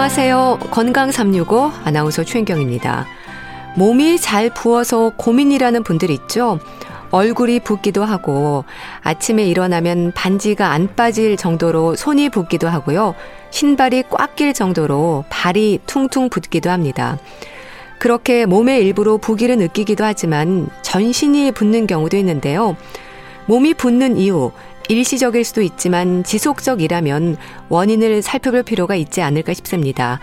안녕하세요. 건강365 아나운서 최은경입니다. 몸이 잘 부어서 고민이라는 분들 있죠? 얼굴이 붓기도 하고 아침에 일어나면 반지가 안 빠질 정도로 손이 붓기도 하고요. 신발이 꽉 낄 정도로 발이 퉁퉁 붓기도 합니다. 그렇게 몸의 일부로 부기를 느끼기도 하지만 전신이 붓는 경우도 있는데요. 몸이 붓는 이유, 일시적일 수도 있지만 지속적이라면 원인을 살펴볼 필요가 있지 않을까 싶습니다.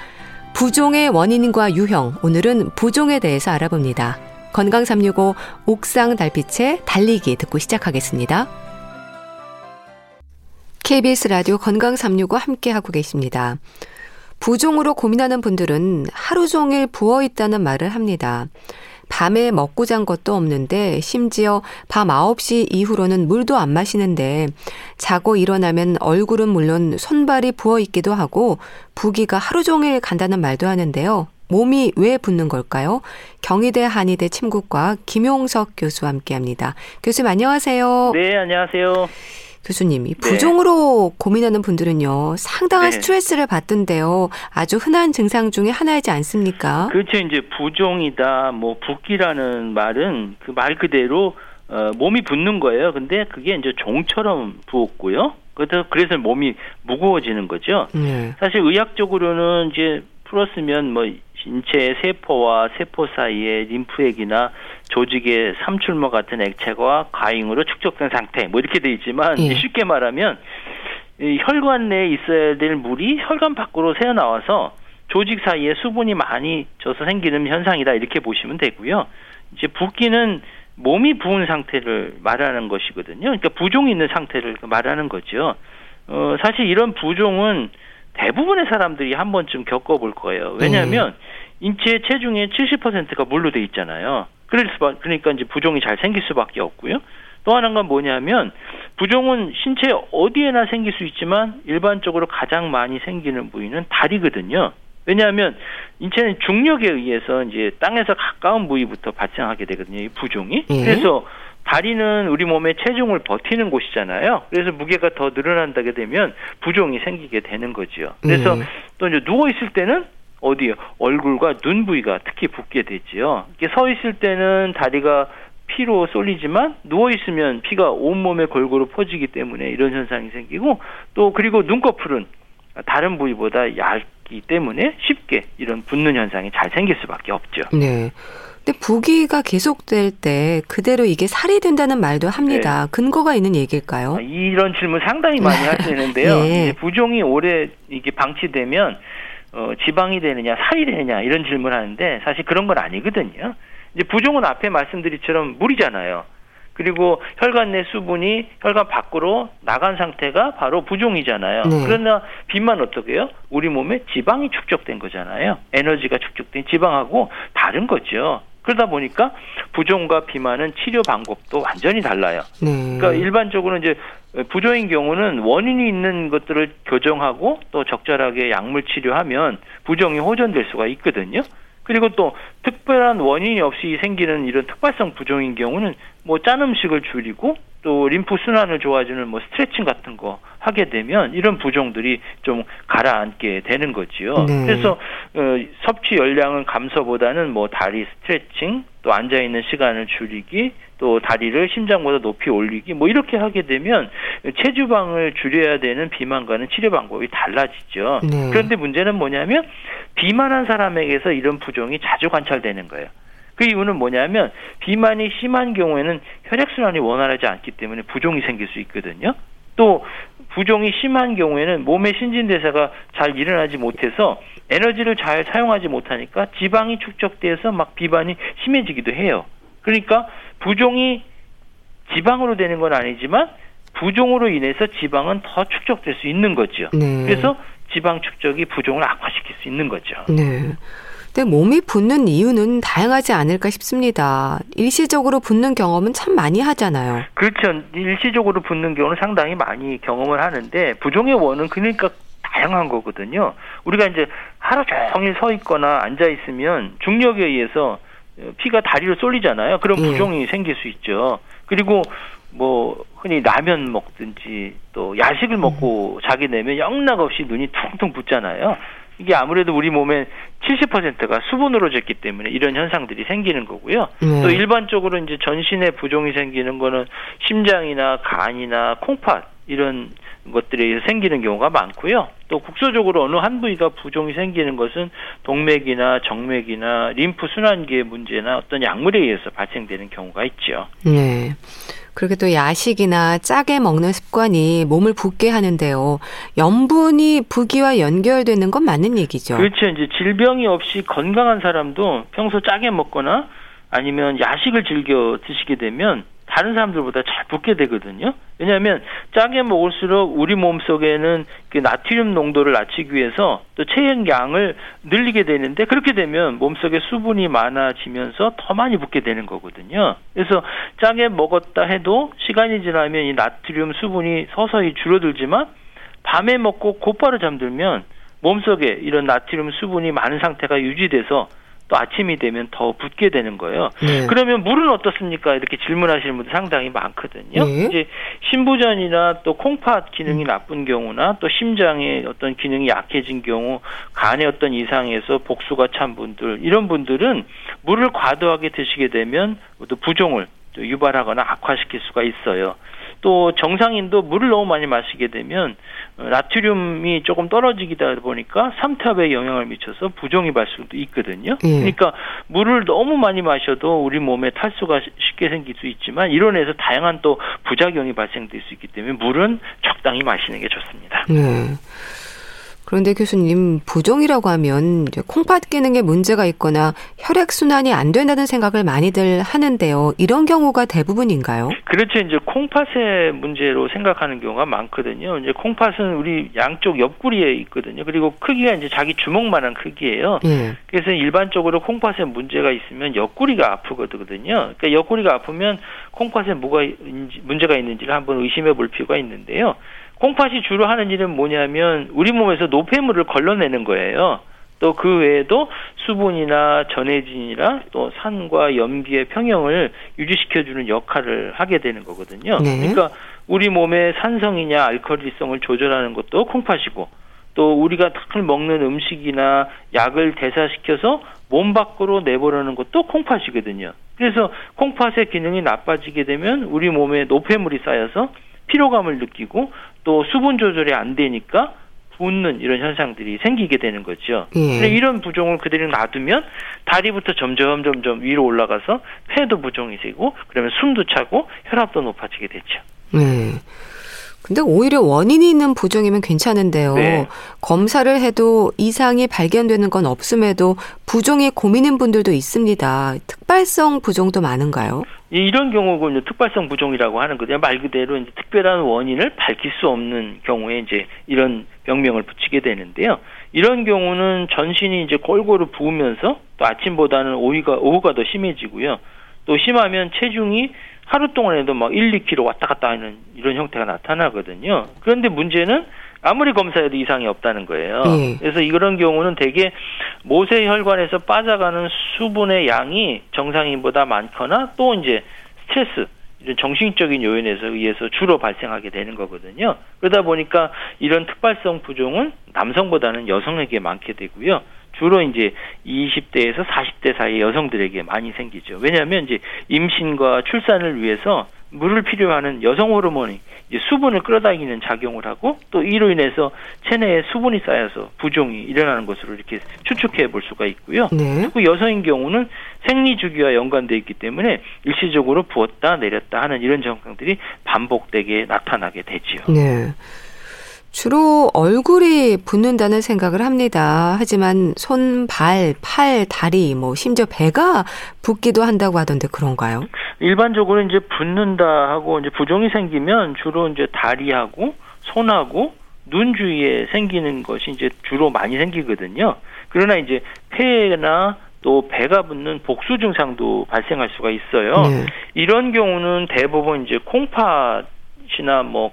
부종의 원인과 유형, 오늘은 부종에 대해서 알아봅니다. 건강365 옥상 달빛에 달리기 듣고 시작하겠습니다. KBS 라디오 건강365 함께하고 계십니다. 부종으로 고민하는 분들은 하루 종일 부어있다는 말을 합니다. 밤에 먹고 잔 것도 없는데 심지어 밤 9시 이후로는 물도 안 마시는데 자고 일어나면 얼굴은 물론 손발이 부어있기도 하고 부기가 하루 종일 간다는 말도 하는데요. 몸이 왜 붓는 걸까요? 경희대 한의대 침구과 김용석 교수와 함께합니다. 교수님 안녕하세요. 네, 안녕하세요. 교수님, 이 부종으로 고민하는 분들은요. 상당한 스트레스를 받던데요. 아주 흔한 증상 중에 하나이지 않습니까? 그렇죠. 이제 부종이다, 뭐 붓기라는 말은 그 말 그대로 몸이 붓는 거예요. 근데 그게 이제 종처럼 부었고요. 그래서 몸이 무거워지는 거죠. 사실 의학적으로는 이제 풀었으면 뭐 인체의 세포와 세포 사이에 림프액이나 조직의 삼출모 같은 액체가 과잉으로 축적된 상태 뭐 이렇게 돼 있지만 쉽게 말하면 이 혈관 내에 있어야 될 물이 혈관 밖으로 새어나와서 조직 사이에 수분이 많이 져서 생기는 현상이다 이렇게 보시면 되고요. 이제 붓기는 몸이 부은 상태를 말하는 것이거든요. 그러니까 부종이 있는 상태를 말하는 거죠. 사실 이런 부종은 대부분의 사람들이 한 번쯤 겪어볼 거예요. 왜냐하면 인체의 체중의 70%가 물로 돼 있잖아요. 그러니까 이제 부종이 잘 생길 수밖에 없고요. 또 하나가 뭐냐면 부종은 신체 어디에나 생길 수 있지만 일반적으로 가장 많이 생기는 부위는 다리거든요. 왜냐하면 인체는 중력에 의해서 이제 땅에서 가까운 부위부터 발생하게 되거든요. 이 부종이. 그래서 다리는 우리 몸의 체중을 버티는 곳이잖아요. 그래서 무게가 더 늘어난다게 되면 부종이 생기게 되는 거죠. 그래서 또 이제 누워 있을 때는 어디요? 얼굴과 눈 부위가 특히 붓게 되지요. 이렇게 서 있을 때는 다리가 피로 쏠리지만 누워 있으면 피가 온 몸에 골고루 퍼지기 때문에 이런 현상이 생기고 또 그리고 눈꺼풀은 다른 부위보다 얇기 때문에 쉽게 이런 붓는 현상이 잘 생길 수밖에 없죠. 네. 근데 부기가 계속될 때 그대로 이게 살이 된다는 말도 합니다. 근거가 있는 얘기일까요? 이런 질문 상당히 많이 하시는데요. 부종이 오래 이게 방치되면 지방이 되느냐 살이 되느냐 이런 질문하는데 사실 그런 건 아니거든요. 이제 부종은 앞에 말씀드린처럼 물이잖아요. 그리고 혈관 내 수분이 혈관 밖으로 나간 상태가 바로 부종이잖아요. 그러나 빈만 어떻게 해요? 우리 몸에 지방이 축적된 거잖아요. 에너지가 축적된 지방하고 다른 거죠. 그러다 보니까 부종과 비만은 치료 방법도 완전히 달라요. 그러니까 일반적으로 이제 부종인 경우는 원인이 있는 것들을 교정하고 또 적절하게 약물 치료하면 부종이 호전될 수가 있거든요. 그리고 또 특별한 원인이 없이 생기는 이런 특발성 부종인 경우는 뭐 짠 음식을 줄이고 또 림프 순환을 좋아지는 뭐 스트레칭 같은 거 하게 되면 이런 부종들이 좀 가라앉게 되는 거지요. 그래서 섭취 열량은 감소보다는 뭐 다리 스트레칭, 또 앉아 있는 시간을 줄이기, 또 다리를 심장보다 높이 올리기 뭐 이렇게 하게 되면 체지방을 줄여야 되는 비만과는 치료 방법이 달라지죠. 그런데 문제는 뭐냐면 비만한 사람에게서 이런 부종이 자주 관찰되는 거예요. 그 이유는 뭐냐면 비만이 심한 경우에는 혈액순환이 원활하지 않기 때문에 부종이 생길 수 있거든요. 또 부종이 심한 경우에는 몸의 신진대사가 잘 일어나지 못해서 에너지를 잘 사용하지 못하니까 지방이 축적돼서 막 비만이 심해지기도 해요. 그러니까 부종이 지방으로 되는 건 아니지만 부종으로 인해서 지방은 더 축적될 수 있는 거죠. 그래서 지방 축적이 부종을 악화시킬 수 있는 거죠. 근데 몸이 붓는 이유는 다양하지 않을까 싶습니다. 일시적으로 붓는 경험은 참 많이 하잖아요. 그렇죠. 일시적으로 붓는 경우는 상당히 많이 경험을 하는데 부종의 원은 그러니까 다양한 거거든요. 우리가 이제 하루 종일 서 있거나 앉아 있으면 중력에 의해서 피가 다리로 쏠리잖아요. 그럼 부종이 생길 수 있죠. 그리고 뭐 흔히 라면 먹든지 또 야식을 먹고 자게 되면 영락없이 눈이 퉁퉁 붓잖아요. 이게 아무래도 우리 몸에 70%가 수분으로 졌기 때문에 이런 현상들이 생기는 거고요. 또 일반적으로 이제 전신에 부종이 생기는 거는 심장이나 간이나 콩팥 이런 것들에 의해서 생기는 경우가 많고요. 또 국소적으로 어느 한 부위가 부종이 생기는 것은 동맥이나 정맥이나 림프 순환기의 문제나 어떤 약물에 의해서 발생되는 경우가 있죠. 네. 그렇게 또 야식이나 짜게 먹는 습관이 몸을 붓게 하는데요. 염분이 부기와 연결되는 건 맞는 얘기죠. 그렇죠. 이제 질병이 없이 건강한 사람도 평소 짜게 먹거나 아니면 야식을 즐겨 드시게 되면 다른 사람들보다 잘 붓게 되거든요. 왜냐하면 짜게 먹을수록 우리 몸속에는 그 나트륨 농도를 낮추기 위해서 또 체액량을 늘리게 되는데, 그렇게 되면 몸속에 수분이 많아지면서 더 많이 붓게 되는 거거든요. 그래서 짜게 먹었다 해도 시간이 지나면 이 나트륨 수분이 서서히 줄어들지만 밤에 먹고 곧바로 잠들면 몸속에 이런 나트륨 수분이 많은 상태가 유지돼서 또 아침이 되면 더 붓게 되는 거예요. 네. 그러면 물은 어떻습니까? 이렇게 질문하시는 분들 상당히 많거든요. 네. 이제 신부전이나 또 콩팥 기능이 나쁜 경우나 또 심장의 어떤 기능이 약해진 경우, 간의 어떤 이상에서 복수가 찬 분들, 이런 분들은 물을 과도하게 드시게 되면 또 부종을 또 유발하거나 악화시킬 수가 있어요. 또 정상인도 물을 너무 많이 마시게 되면 나트륨이 조금 떨어지기다 보니까 삼투압에 영향을 미쳐서 부종이 발생도 있거든요. 그러니까 물을 너무 많이 마셔도 우리 몸에 탈수가 쉽게 생길 수 있지만 이로 인해서 다양한 또 부작용이 발생될 수 있기 때문에 물은 적당히 마시는 게 좋습니다. 그런데 교수님, 부종이라고 하면 콩팥 기능에 문제가 있거나 혈액순환이 안 된다는 생각을 많이들 하는데요. 이런 경우가 대부분인가요? 그렇죠. 이제 콩팥의 문제로 생각하는 경우가 많거든요. 이제 콩팥은 우리 양쪽 옆구리에 있거든요. 그리고 크기가 이제 자기 주먹만한 크기예요. 그래서 일반적으로 콩팥에 문제가 있으면 옆구리가 아프거든요. 그러니까 옆구리가 아프면 콩팥에 뭐가 문제가 있는지를 한번 의심해 볼 필요가 있는데요. 콩팥이 주로 하는 일은 뭐냐면 우리 몸에서 노폐물을 걸러내는 거예요. 또 그 외에도 수분이나 전해질이나 또 산과 염기의 평형을 유지시켜주는 역할을 하게 되는 거거든요. 그러니까 우리 몸의 산성이냐 알칼리성을 조절하는 것도 콩팥이고, 또 우리가 탁을 먹는 음식이나 약을 대사시켜서 몸 밖으로 내보내는 것도 콩팥이거든요. 그래서 콩팥의 기능이 나빠지게 되면 우리 몸에 노폐물이 쌓여서 피로감을 느끼고 또 수분 조절이 안 되니까 붓는 이런 현상들이 생기게 되는 거죠. 근데 이런 부종을 그대로 놔두면 다리부터 점점 위로 올라가서 폐도 부종이 되고, 그러면 숨도 차고 혈압도 높아지게 되죠. 근데 오히려 원인이 있는 부종이면 괜찮은데요. 검사를 해도 이상이 발견되는 건 없음에도 부종이 고민인 분들도 있습니다. 특발성 부종도 많은가요? 이런 경우는 특발성 부종이라고 하는 거죠. 말 그대로 이제 특별한 원인을 밝힐 수 없는 경우에 이제 이런 병명을 붙이게 되는데요. 이런 경우는 전신이 이제 골고루 부으면서 또 아침보다는 오후가 더 심해지고요. 또 심하면 체중이 하루 동안에도 막 1, 2kg 왔다 갔다 하는 이런 형태가 나타나거든요. 그런데 문제는 아무리 검사해도 이상이 없다는 거예요. 그래서 이런 경우는 대개 모세혈관에서 빠져가는 수분의 양이 정상인보다 많거나 또 이제 스트레스, 이런 정신적인 요인에서 의해서 주로 발생하게 되는 거거든요. 그러다 보니까 이런 특발성 부종은 남성보다는 여성에게 많게 되고요. 주로 이제 20대에서 40대 사이 여성들에게 많이 생기죠. 왜냐하면 이제 임신과 출산을 위해서 물을 필요하는 여성 호르몬이 이제 수분을 끌어당기는 작용을 하고, 또 이로 인해서 체내에 수분이 쌓여서 부종이 일어나는 것으로 이렇게 추측해 볼 수가 있고요. 그 여성인 경우는 생리 주기와 연관되어 있기 때문에 일시적으로 부었다 내렸다 하는 이런 증상들이 반복되게 나타나게 되죠. 주로 얼굴이 붓는다는 생각을 합니다. 하지만 손, 발, 팔, 다리, 심지어 배가 붓기도 한다고 하던데 그런가요? 일반적으로 이제 붓는다 하고 이제 부종이 생기면 주로 이제 다리하고 손하고 눈 주위에 생기는 것이 이제 주로 많이 생기거든요. 그러나 이제 폐나 또 배가 붓는 복수 증상도 발생할 수가 있어요. 이런 경우는 대부분 이제 콩팥이나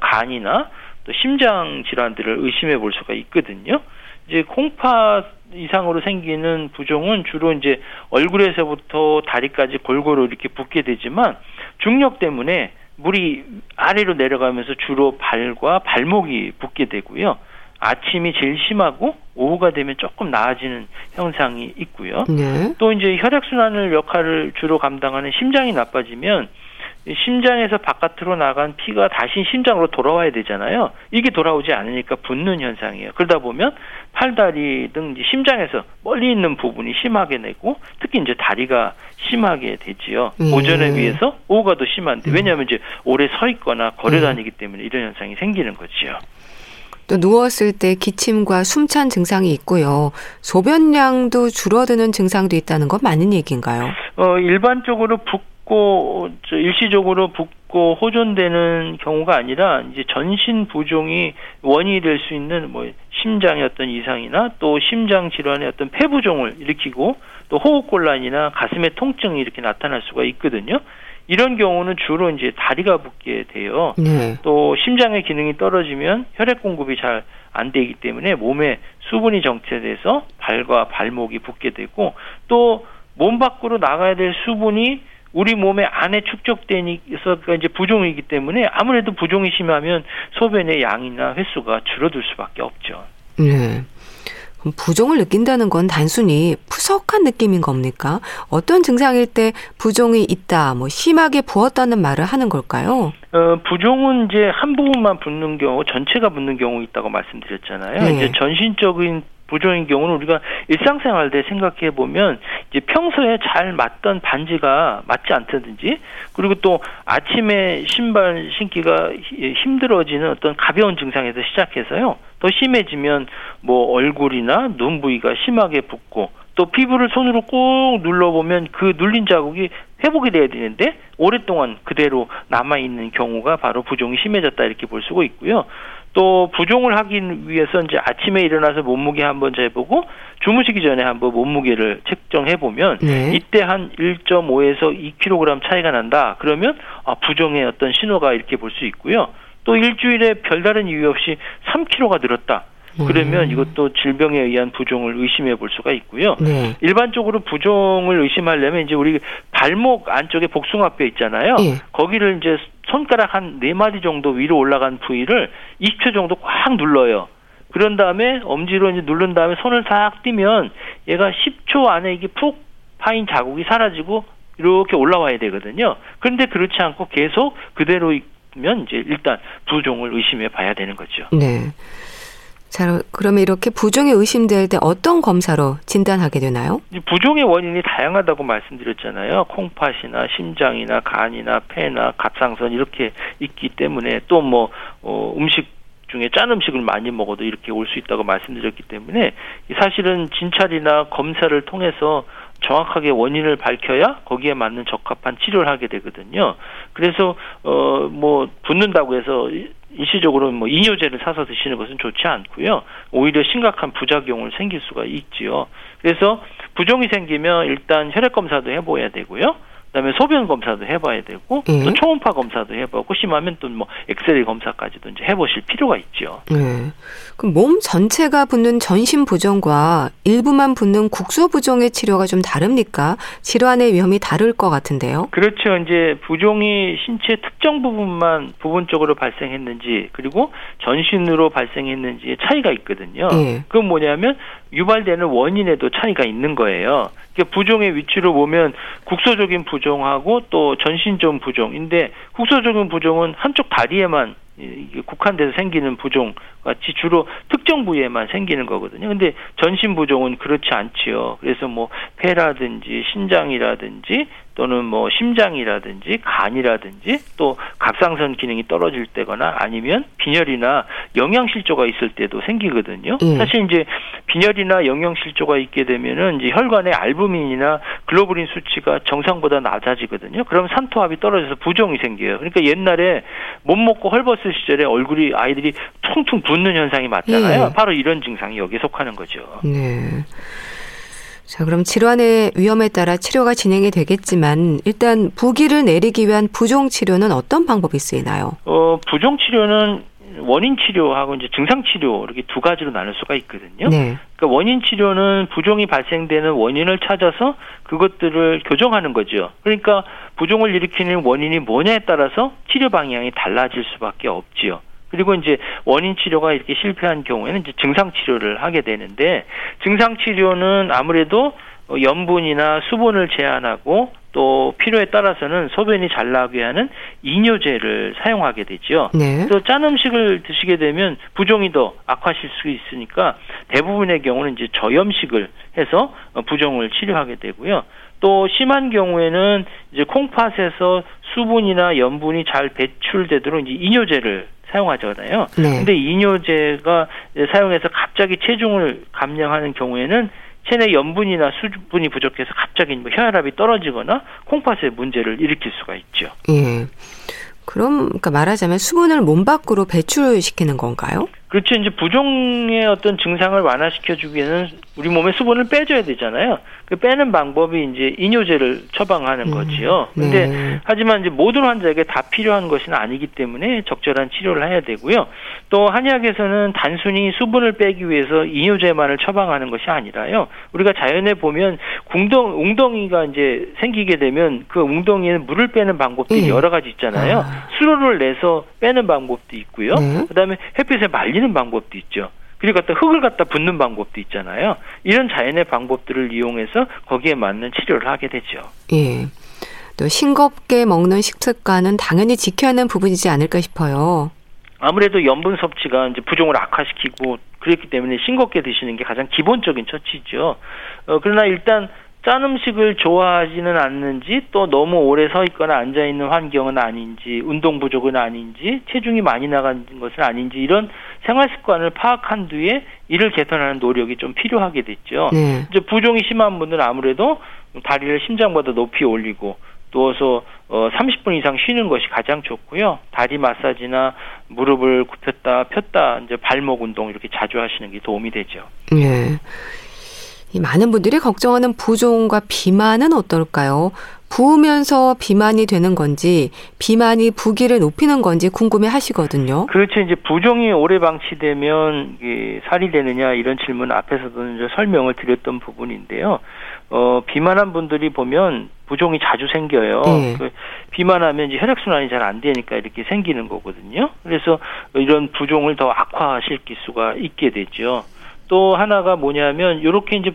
간이나 또 심장 질환들을 의심해 볼 수가 있거든요. 이제 콩팥 이상으로 생기는 부종은 주로 이제 얼굴에서부터 다리까지 골고루 이렇게 붓게 되지만, 중력 때문에 물이 아래로 내려가면서 주로 발과 발목이 붓게 되고요. 아침이 제일 심하고 오후가 되면 조금 나아지는 현상이 있고요. 네. 또 이제 혈액순환을 역할을 주로 감당하는 심장이 나빠지면 심장에서 바깥으로 나간 피가 다시 심장으로 돌아와야 되잖아요. 이게 돌아오지 않으니까 붓는 현상이에요. 그러다 보면 팔다리 등 심장에서 멀리 있는 부분이 심하게 내고 특히 이제 다리가 심하게 되지요. 오전에 비해서 오후가 더 심한데 왜냐하면 이제 오래 서 있거나 걸어 다니기 때문에 이런 현상이 생기는 거지요. 또 누웠을 때 기침과 숨찬 증상이 있고요. 소변량도 줄어드는 증상도 있다는 건 맞는 얘기인가요? 일반적으로 붓고 일시적으로 붓고 호전되는 경우가 아니라 이제 전신 부종이 원인이 될 수 있는 뭐 심장의 어떤 이상이나 또 심장 질환의 어떤 폐부종을 일으키고 또 호흡곤란이나 가슴의 통증이 이렇게 나타날 수가 있거든요. 이런 경우는 주로 이제 다리가 붓게 돼요. 네. 또 심장의 기능이 떨어지면 혈액 공급이 잘 안 되기 때문에 몸에 수분이 정체돼서 발과 발목이 붓게 되고 또 몸 밖으로 나가야 될 수분이 우리 몸에 안에 축적되니까 이제 부종이기 때문에 아무래도 부종이 심하면 소변의 양이나 횟수가 줄어들 수밖에 없죠. 네. 부종을 느낀다는 건 단순히 푸석한 느낌인 겁니까? 어떤 증상일 때 부종이 있다, 뭐 심하게 부었다는 말을 하는 걸까요? 부종은 이제 한 부분만 붓는 경우, 전체가 붓는 경우 있다고 말씀드렸잖아요. 네. 이제 전신적인 부종인 경우는 우리가 일상생활 때 생각해 보면 이제 평소에 잘 맞던 반지가 맞지 않다든지 그리고 또 아침에 신발 신기가 힘들어지는 어떤 가벼운 증상에서 시작해서요. 더 심해지면 뭐 얼굴이나 눈 부위가 심하게 붓고 또 피부를 손으로 꼭 눌러보면 그 눌린 자국이 회복이 돼야 되는데 오랫동안 그대로 남아있는 경우가 바로 부종이 심해졌다 이렇게 볼 수가 있고요. 또 부종을 하기 위해서 이제 아침에 일어나서 몸무게 한번 재보고 주무시기 전에 한번 몸무게를 측정해 보면 네. 이때 한 1.5에서 2kg 차이가 난다. 그러면 부종의 어떤 신호가 이렇게 볼 수 있고요. 또 일주일에 별다른 이유 없이 3kg가 늘었다. 그러면 이것도 질병에 의한 부종을 의심해 볼 수가 있고요. 네. 일반적으로 부종을 의심하려면 이제 우리 발목 안쪽에 복숭아뼈 있잖아요. 네. 거기를 이제 손가락 한 4마디 정도 위로 올라간 부위를 20초 정도 꽉 눌러요. 그런 다음에 엄지로 이제 누른 다음에 손을 싹 띄면 얘가 10초 안에 이게 푹 파인 자국이 사라지고 이렇게 올라와야 되거든요. 그런데 그렇지 않고 계속 그대로 있으면 이제 일단 부종을 의심해 봐야 되는 거죠. 네. 자, 그러면 이렇게 부종이 의심될 때 어떤 검사로 진단하게 되나요? 부종의 원인이 다양하다고 말씀드렸잖아요. 콩팥이나 심장이나 간이나 폐나 갑상선 이렇게 있기 때문에 또 뭐 음식 중에 짠 음식을 많이 먹어도 이렇게 올 수 있다고 말씀드렸기 때문에 사실은 진찰이나 검사를 통해서 정확하게 원인을 밝혀야 거기에 맞는 적합한 치료를 하게 되거든요. 그래서 뭐 붓는다고 해서 일시적으로 뭐 이뇨제를 사서 드시는 것은 좋지 않고요. 오히려 심각한 부작용을 생길 수가 있지요. 그래서 부종이 생기면 일단 혈액 검사도 해봐야 되고요. 그다음에 소변 검사도 해봐야 되고 또 초음파 검사도 해보고 심하면 또 뭐 엑스레이 검사까지도 이제 해보실 필요가 있죠. 그럼 몸 전체가 붓는 전신 부종과 일부만 붓는 국소 부종의 치료가 좀 다릅니까? 질환의 위험이 다를 것 같은데요. 그렇죠. 이제 부종이 신체 특정 부분만 부분적으로 발생했는지 그리고 전신으로 발생했는지의 차이가 있거든요. 그건 뭐냐면 유발되는 원인에도 차이가 있는 거예요. 그러니까 부종의 위치로 보면 국소적인 부종하고 또 전신적 부종인데 국소적인 부종은 한쪽 다리에만 국한돼서 생기는 부종 같이 주로 특정 부위에만 생기는 거거든요. 근데 전신 부종은 그렇지 않지요. 그래서 뭐 폐라든지 신장이라든지 또는 뭐 심장이라든지 간이라든지 또 갑상선 기능이 떨어질 때거나 아니면 빈혈이나 영양실조가 있을 때도 생기거든요. 사실 이제 빈혈이나 영양실조가 있게 되면은 이제 혈관의 알부민이나 글로불린 수치가 정상보다 낮아지거든요. 그럼 산토압이 떨어져서 부종이 생겨요. 그러니까 옛날에 못 먹고 헐벗을 시절에 얼굴이 아이들이 퉁퉁 붓는 현상이 맞잖아요. 바로 이런 증상이 여기에 속하는 거죠. 네. 자, 그럼 질환의 위험에 따라 치료가 진행이 되겠지만 일단 부기를 내리기 위한 부종 치료는 어떤 방법이 쓰이나요? 부종 치료는 원인 치료하고 이제 증상 치료 이렇게 두 가지로 나눌 수가 있거든요. 네. 그러니까 원인 치료는 부종이 발생되는 원인을 찾아서 그것들을 교정하는 거죠. 그러니까 부종을 일으키는 원인이 뭐냐에 따라서 치료 방향이 달라질 수밖에 없지요. 그리고 이제 원인 치료가 이렇게 실패한 경우에는 이제 증상 치료를 하게 되는데, 증상 치료는 아무래도 염분이나 수분을 제한하고 또 필요에 따라서는 소변이 잘 나게 하는 이뇨제를 사용하게 되죠. 네. 또 짠 음식을 드시게 되면 부종이 더 악화하실 수 있으니까 대부분의 경우는 이제 저염식을 해서 부종을 치료하게 되고요. 또 심한 경우에는 이제 콩팥에서 수분이나 염분이 잘 배출되도록 이제 이뇨제를 사용하잖아요. 네. 근데 이뇨제가 사용해서 갑자기 체중을 감량하는 경우에는 체내 염분이나 수분이 부족해서 갑자기 뭐 혈압이 떨어지거나 콩팥에 문제를 일으킬 수가 있죠. 예. 그럼 그러니까 말하자면 수분을 몸 밖으로 배출시키는 건가요? 그렇죠. 이제 부종의 어떤 증상을 완화시켜 주기에는 우리 몸에 수분을 빼줘야 되잖아요. 그 빼는 방법이 이제 이뇨제를 처방하는 거지요. 근데 네. 하지만 이제 모든 환자에게 다 필요한 것은 아니기 때문에 적절한 치료를 해야 되고요. 또 한의학에서는 단순히 수분을 빼기 위해서 이뇨제만을 처방하는 것이 아니라요. 우리가 자연에 보면 웅덩이가 이제 생기게 되면 그 웅덩이에는 물을 빼는 방법들이 여러 가지 있잖아요. 수로를 내서 빼는 방법도 있고요. 그다음에 햇빛에 말리는 방법도 있죠. 그리고 흙을 갖다 붓는 방법도 있잖아요. 이런 자연의 방법들을 이용해서 거기에 맞는 치료를 하게 되죠. 예. 또 싱겁게 먹는 식습관은 당연히 지켜야 하는 부분이지 않을까 싶어요. 아무래도 염분 섭취가 이제 부종을 악화시키고 그렇기 때문에 싱겁게 드시는 게 가장 기본적인 처치죠. 그러나 일단 짠 음식을 좋아하지는 않는지, 또 너무 오래 서 있거나 앉아 있는 환경은 아닌지, 운동 부족은 아닌지, 체중이 많이 나간 것은 아닌지, 이런 생활 습관을 파악한 뒤에 이를 개선하는 노력이 좀 필요하게 됐죠. 이제 부종이 심한 분들은 아무래도 다리를 심장보다 높이 올리고 누워서 30분 이상 쉬는 것이 가장 좋고요. 다리 마사지나 무릎을 굽혔다 폈다 이제 발목 운동 이렇게 자주 하시는 게 도움이 되죠. 네. 많은 분들이 걱정하는 부종과 비만은 어떨까요? 부으면서 비만이 되는 건지, 비만이 부기를 높이는 건지 궁금해 하시거든요. 그렇죠. 이제 부종이 오래 방치되면 이게 살이 되느냐, 이런 질문 앞에서도 이제 설명을 드렸던 부분인데요. 비만한 분들이 보면 부종이 자주 생겨요. 네. 비만하면 이제 혈액순환이 잘 안 되니까 이렇게 생기는 거거든요. 그래서 이런 부종을 더 악화시킬 수가 있게 되죠. 또 하나가 뭐냐면 이렇게 이제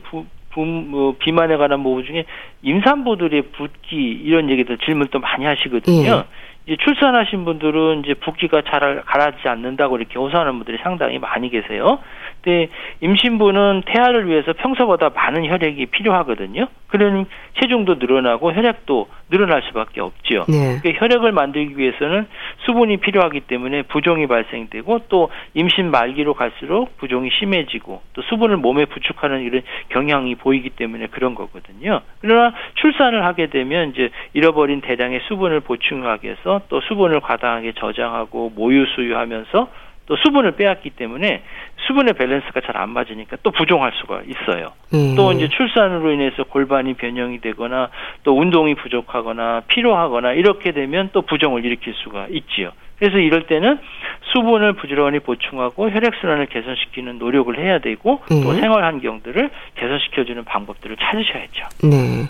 비만에 관한 부분 중에 임산부들의 붓기 이런 얘기도 질문도 많이 하시거든요. 이제 출산하신 분들은 이제 붓기가 잘 가라앉지 않는다고 이렇게 호소하는 분들이 상당히 많이 계세요. 근데 임신부는 태아를 위해서 평소보다 많은 혈액이 필요하거든요. 그러니 체중도 늘어나고 혈액도 늘어날 수밖에 없죠. 네. 그러니까 혈액을 만들기 위해서는 수분이 필요하기 때문에 부종이 발생되고, 또 임신 말기로 갈수록 부종이 심해지고, 또 수분을 몸에 부축하는 이런 경향이 보이기 때문에 그런 거거든요. 그러나 출산을 하게 되면 이제 잃어버린 대량의 수분을 보충하기 위해서 또 수분을 과다하게 저장하고 모유 수유하면서 또 수분을 빼앗기 때문에 수분의 밸런스가 잘 안 맞으니까 또 부종할 수가 있어요. 또 이제 출산으로 인해서 골반이 변형이 되거나 또 운동이 부족하거나 피로하거나 이렇게 되면 또 부종을 일으킬 수가 있지요. 그래서 이럴 때는 수분을 부지런히 보충하고 혈액순환을 개선시키는 노력을 해야 되고, 또 생활 환경들을 개선시켜주는 방법들을 찾으셔야죠. 네.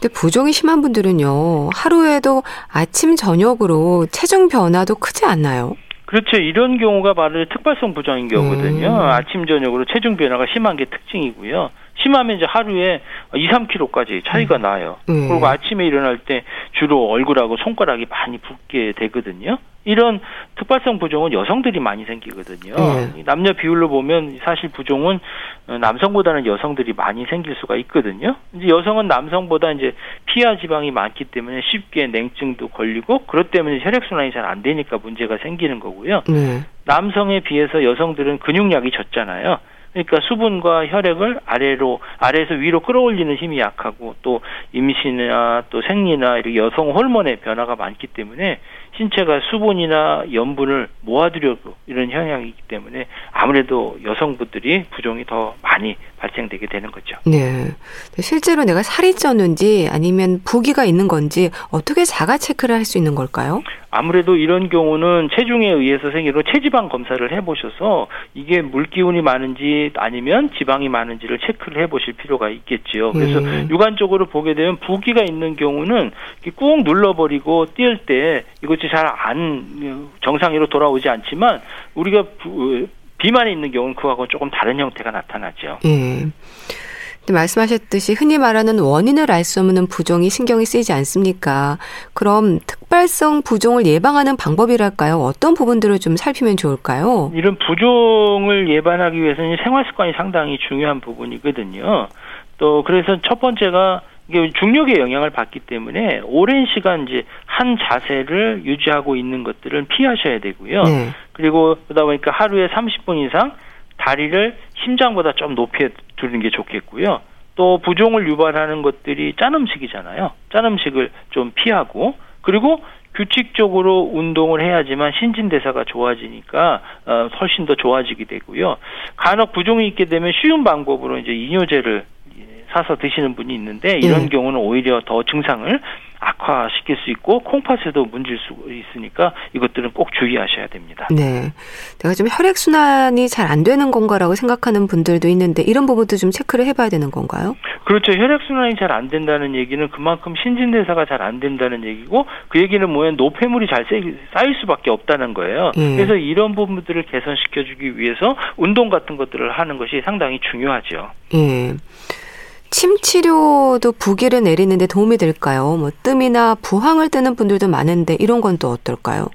근데 부종이 심한 분들은요, 하루에도 아침 저녁으로 체중 변화도 크지 않나요? 그렇죠. 이런 경우가 바로 특발성 부종인 경우거든요. 아침 저녁으로 체중 변화가 심한 게 특징이고요. 심하면 이제 하루에 2, 3kg까지 차이가 나요. 그리고 아침에 일어날 때 주로 얼굴하고 손가락이 많이 붓게 되거든요. 이런 특발성 부종은 여성들이 많이 생기거든요. 남녀 비율로 보면 사실 부종은 남성보다는 여성들이 많이 생길 수가 있거든요. 이제 여성은 남성보다 이제 피하 지방이 많기 때문에 쉽게 냉증도 걸리고, 그것 때문에 혈액순환이 잘 안 되니까 문제가 생기는 거고요. 남성에 비해서 여성들은 근육량이 적잖아요. 그러니까 수분과 혈액을 아래에서 위로 끌어올리는 힘이 약하고, 또 임신이나 또 생리나 이렇게 여성 호르몬의 변화가 많기 때문에 신체가 수분이나 염분을 모아두려고 이런 현상이기 때문에 아무래도 여성분들이 부종이 더 많이 발생되게 되는 거죠. 네. 실제로 내가 살이 쪘는지 아니면 부기가 있는 건지 어떻게 자가 체크를 할 수 있는 걸까요? 아무래도 이런 경우는 체중에 의해서 생기는 체지방 검사를 해보셔서 이게 물기운이 많은지 아니면 지방이 많은지를 체크를 해보실 필요가 있겠지요. 그래서 육안적으로 보게 되면 부기가 있는 경우는 꾹 눌러버리고 뛸 때 이것이 잘 안 정상으로 돌아오지 않지만 우리가 비만이 있는 경우는 그거하고 조금 다른 형태가 나타나죠. 근데 말씀하셨듯이 흔히 말하는 원인을 알 수 없는 부종이 신경이 쓰이지 않습니까? 그럼 특발성 부종을 예방하는 방법이랄까요? 어떤 부분들을 좀 살피면 좋을까요? 이런 부종을 예방하기 위해서는 생활 습관이 상당히 중요한 부분이거든요. 또 그래서 첫 번째가 이게 중력의 영향을 받기 때문에 오랜 시간 이제 한 자세를 유지하고 있는 것들은 피하셔야 되고요. 그리고 그러다 보니까 하루에 30분 이상 다리를 심장보다 좀 높이 두는 게 좋겠고요. 또 부종을 유발하는 것들이 짠 음식이잖아요. 짠 음식을 좀 피하고, 그리고 규칙적으로 운동을 해야지만 신진대사가 좋아지니까 훨씬 더 좋아지게 되고요. 간혹 부종이 있게 되면 쉬운 방법으로 이제 이뇨제를 사서 드시는 분이 있는데 이런 경우는 오히려 더 증상을 악화시킬 수 있고 콩팥에도 문질 수 있으니까 이것들은 꼭 주의하셔야 됩니다. 네, 내가 좀 혈액순환이 잘 안 되는 건가라고 생각하는 분들도 있는데 이런 부분도 좀 체크를 해봐야 되는 건가요? 그렇죠. 혈액순환이 잘 안 된다는 얘기는 그만큼 신진대사가 잘 안 된다는 얘기고 그 얘기는 뭐예요? 노폐물이 잘 쌓일 수밖에 없다는 거예요. 그래서 이런 부분들을 개선시켜주기 위해서 운동 같은 것들을 하는 것이 상당히 중요하죠. 침 치료도 부기를 내리는데 도움이 될까요? 뭐 뜸이나 부항을 뜨는 분들도 많은데 이런 건 또 어떨까요?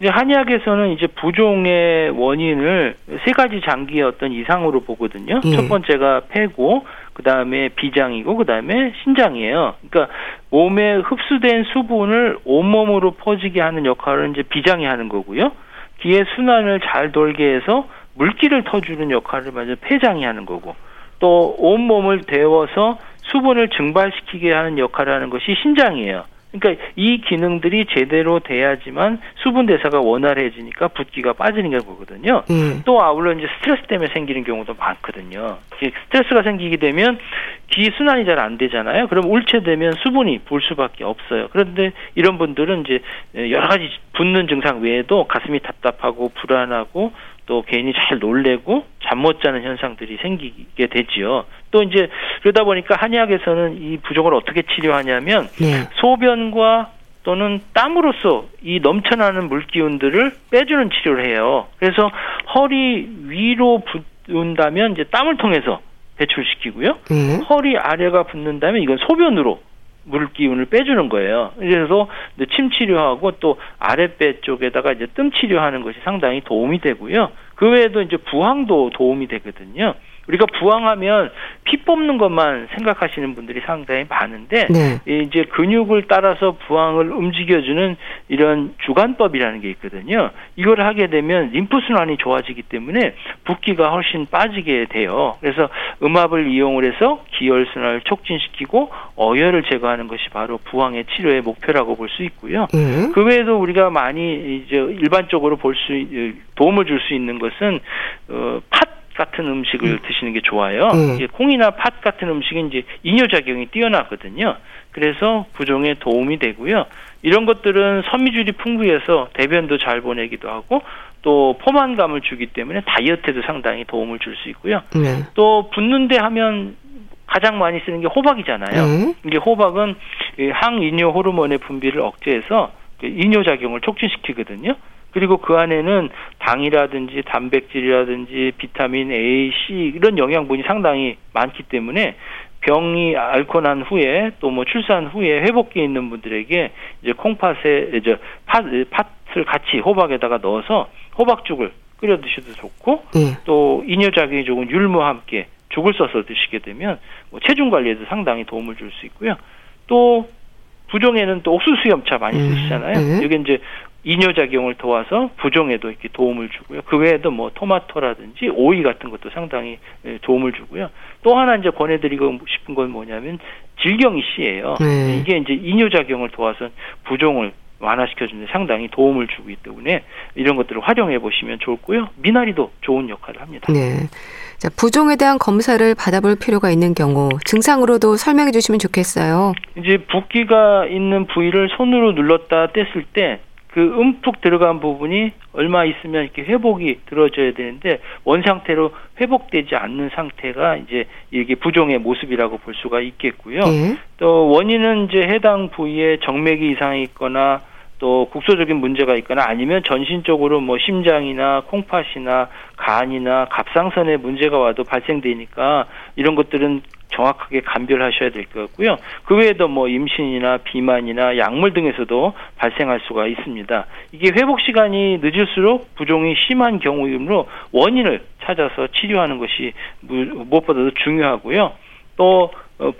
이제 한의학에서는 이제 부종의 원인을 세 가지 장기의 어떤 이상으로 보거든요. 첫 번째가 폐고, 그 다음에 비장이고, 그 다음에 신장이에요. 그러니까 몸에 흡수된 수분을 온몸으로 퍼지게 하는 역할을 이제 비장이 하는 거고요. 기의 순환을 잘 돌게 해서 물기를 터주는 역할을 먼저 폐장이 하는 거고. 또 온몸을 데워서 수분을 증발시키게 하는 역할을 하는 것이 신장이에요. 그러니까 이 기능들이 제대로 돼야지만 수분 대사가 원활해지니까 붓기가 빠지는 게 거거든요. 또 아울러 이제 스트레스 때문에 생기는 경우도 많거든요. 스트레스가 생기게 되면 기 순환이 잘 안 되잖아요. 그럼 울체되면 수분이 볼 수밖에 없어요. 그런데 이런 분들은 이제 여러 가지 붓는 증상 외에도 가슴이 답답하고 불안하고 또 괜히 잘 놀래고 잠 못 자는 현상들이 생기게 되지요. 또 이제 그러다 보니까 한의학에서는 이 부종을 어떻게 치료하냐면 소변과 또는 땀으로써 이 넘쳐나는 물기운들을 빼주는 치료를 해요. 그래서 허리 위로 붙는다면 이제 땀을 통해서 배출시키고요. 허리 아래가 붙는다면 이건 소변으로 물기운을 빼주는 거예요. 그래서 침 치료하고 또 아랫배 쪽에다가 이제 뜸 치료하는 것이 상당히 도움이 되고요. 그 외에도 이제 부항도 도움이 되거든요. 우리가 부항하면 피 뽑는 것만 생각하시는 분들이 상당히 많은데 이제 근육을 따라서 부항을 움직여주는 이런 주간법이라는 게 있거든요. 이걸 하게 되면 림프순환이 좋아지기 때문에 붓기가 훨씬 빠지게 돼요. 그래서 음압을 이용을 해서 기혈순환을 촉진시키고 어혈을 제거하는 것이 바로 부항의 치료의 목표라고 볼 수 있고요. 그 외에도 우리가 많이 이제 일반적으로 볼 수 도움을 줄 수 있는 것은 팥 같은 음식을 드시는 게 좋아요. 이제 콩이나 팥 같은 음식은 이제 이뇨작용이 뛰어나거든요. 그래서 부종에 도움이 되고요. 이런 것들은 섬유질이 풍부해서 대변도 잘 보내기도 하고 또 포만감을 주기 때문에 다이어트에도 상당히 도움을 줄 수 있고요. 또 붓는데 하면 가장 많이 쓰는 게 호박이잖아요. 이게 호박은 항이뇨 호르몬의 분비를 억제해서 이뇨작용을 촉진시키거든요. 그리고 그 안에는 당이라든지 단백질이라든지 비타민 A, C 이런 영양분이 상당히 많기 때문에 병이 앓고 난 후에 또 뭐 출산 후에 회복기에 있는 분들에게 이제 콩팥에 이제 팥을 같이 호박에다가 넣어서 호박죽을 끓여 드셔도 좋고 또 이뇨작용이 좋은 율무와 함께 죽을 써서 드시게 되면 뭐 체중 관리에도 상당히 도움을 줄 수 있고요. 또 부종에는 또 옥수수염차 많이 쓰시잖아요. 이게 이제 이뇨작용을 도와서 부종에도 이렇게 도움을 주고요. 그 외에도 뭐 토마토라든지 오이 같은 것도 상당히 도움을 주고요. 또 하나 이제 권해드리고 싶은 건 뭐냐면 질경이 씨예요. 이게 이제 이뇨작용을 도와서 부종을 완화시켜주는데 상당히 도움을 주기 때문에 이런 것들을 활용해 보시면 좋고요. 미나리도 좋은 역할을 합니다. 네. 자, 부종에 대한 검사를 받아볼 필요가 있는 경우 증상으로도 설명해 주시면 좋겠어요. 이제 붓기가 있는 부위를 손으로 눌렀다 뗐을 때 그 움푹 들어간 부분이 얼마 있으면 이렇게 회복이 들어져야 되는데 원상태로 회복되지 않는 상태가 이제 이게 부종의 모습이라고 볼 수가 있겠고요. 예. 또 원인은 이제 해당 부위에 정맥이 이상이 있거나 또 국소적인 문제가 있거나 아니면 전신적으로 뭐 심장이나 콩팥이나 간이나 갑상선에 문제가 와도 발생되니까 이런 것들은 정확하게 감별하셔야 될 것 같고요. 그 외에도 뭐 임신이나 비만이나 약물 등에서도 발생할 수가 있습니다. 이게 회복 시간이 늦을수록 부종이 심한 경우이므로 원인을 찾아서 치료하는 것이 무엇보다도 중요하고요. 또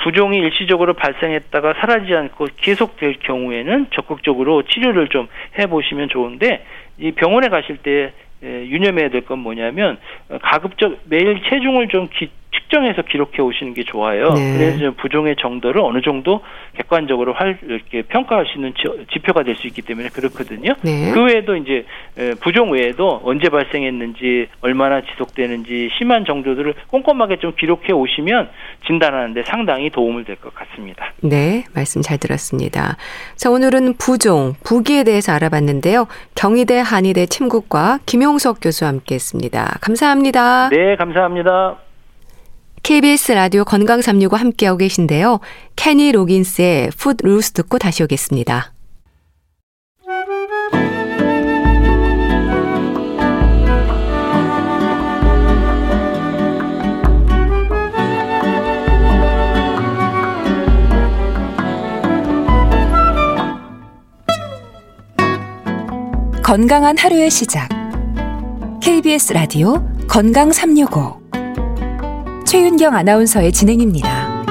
부종이 일시적으로 발생했다가 사라지지 않고 계속될 경우에는 적극적으로 치료를 좀 해보시면 좋은데 이 병원에 가실 때 유념해야 될 건 뭐냐면 가급적 매일 체중을 좀 측정해서 기록해 오시는 게 좋아요. 네. 그래서 부종의 정도를 어느 정도 객관적으로 이렇게 평가할 수 있는 지표가 될 수 있기 때문에 그렇거든요. 네. 그 외에도 이제 부종 외에도 언제 발생했는지, 얼마나 지속되는지 심한 정도들을 꼼꼼하게 좀 기록해 오시면 진단하는데 상당히 도움을 될 것 같습니다. 네, 말씀 잘 들었습니다. 자, 오늘은 부종, 부기에 대해서 알아봤는데요. 경희대 한의대 침구과 김용석 교수와 함께했습니다. 감사합니다. 네, 감사합니다. KBS 라디오 건강365 함께하고 계신데요. 케니 로긴스의 풋 루스 듣고 다시 오겠습니다. 건강한 하루의 시작. KBS 라디오 건강365 최윤경 아나운서의 진행입니다.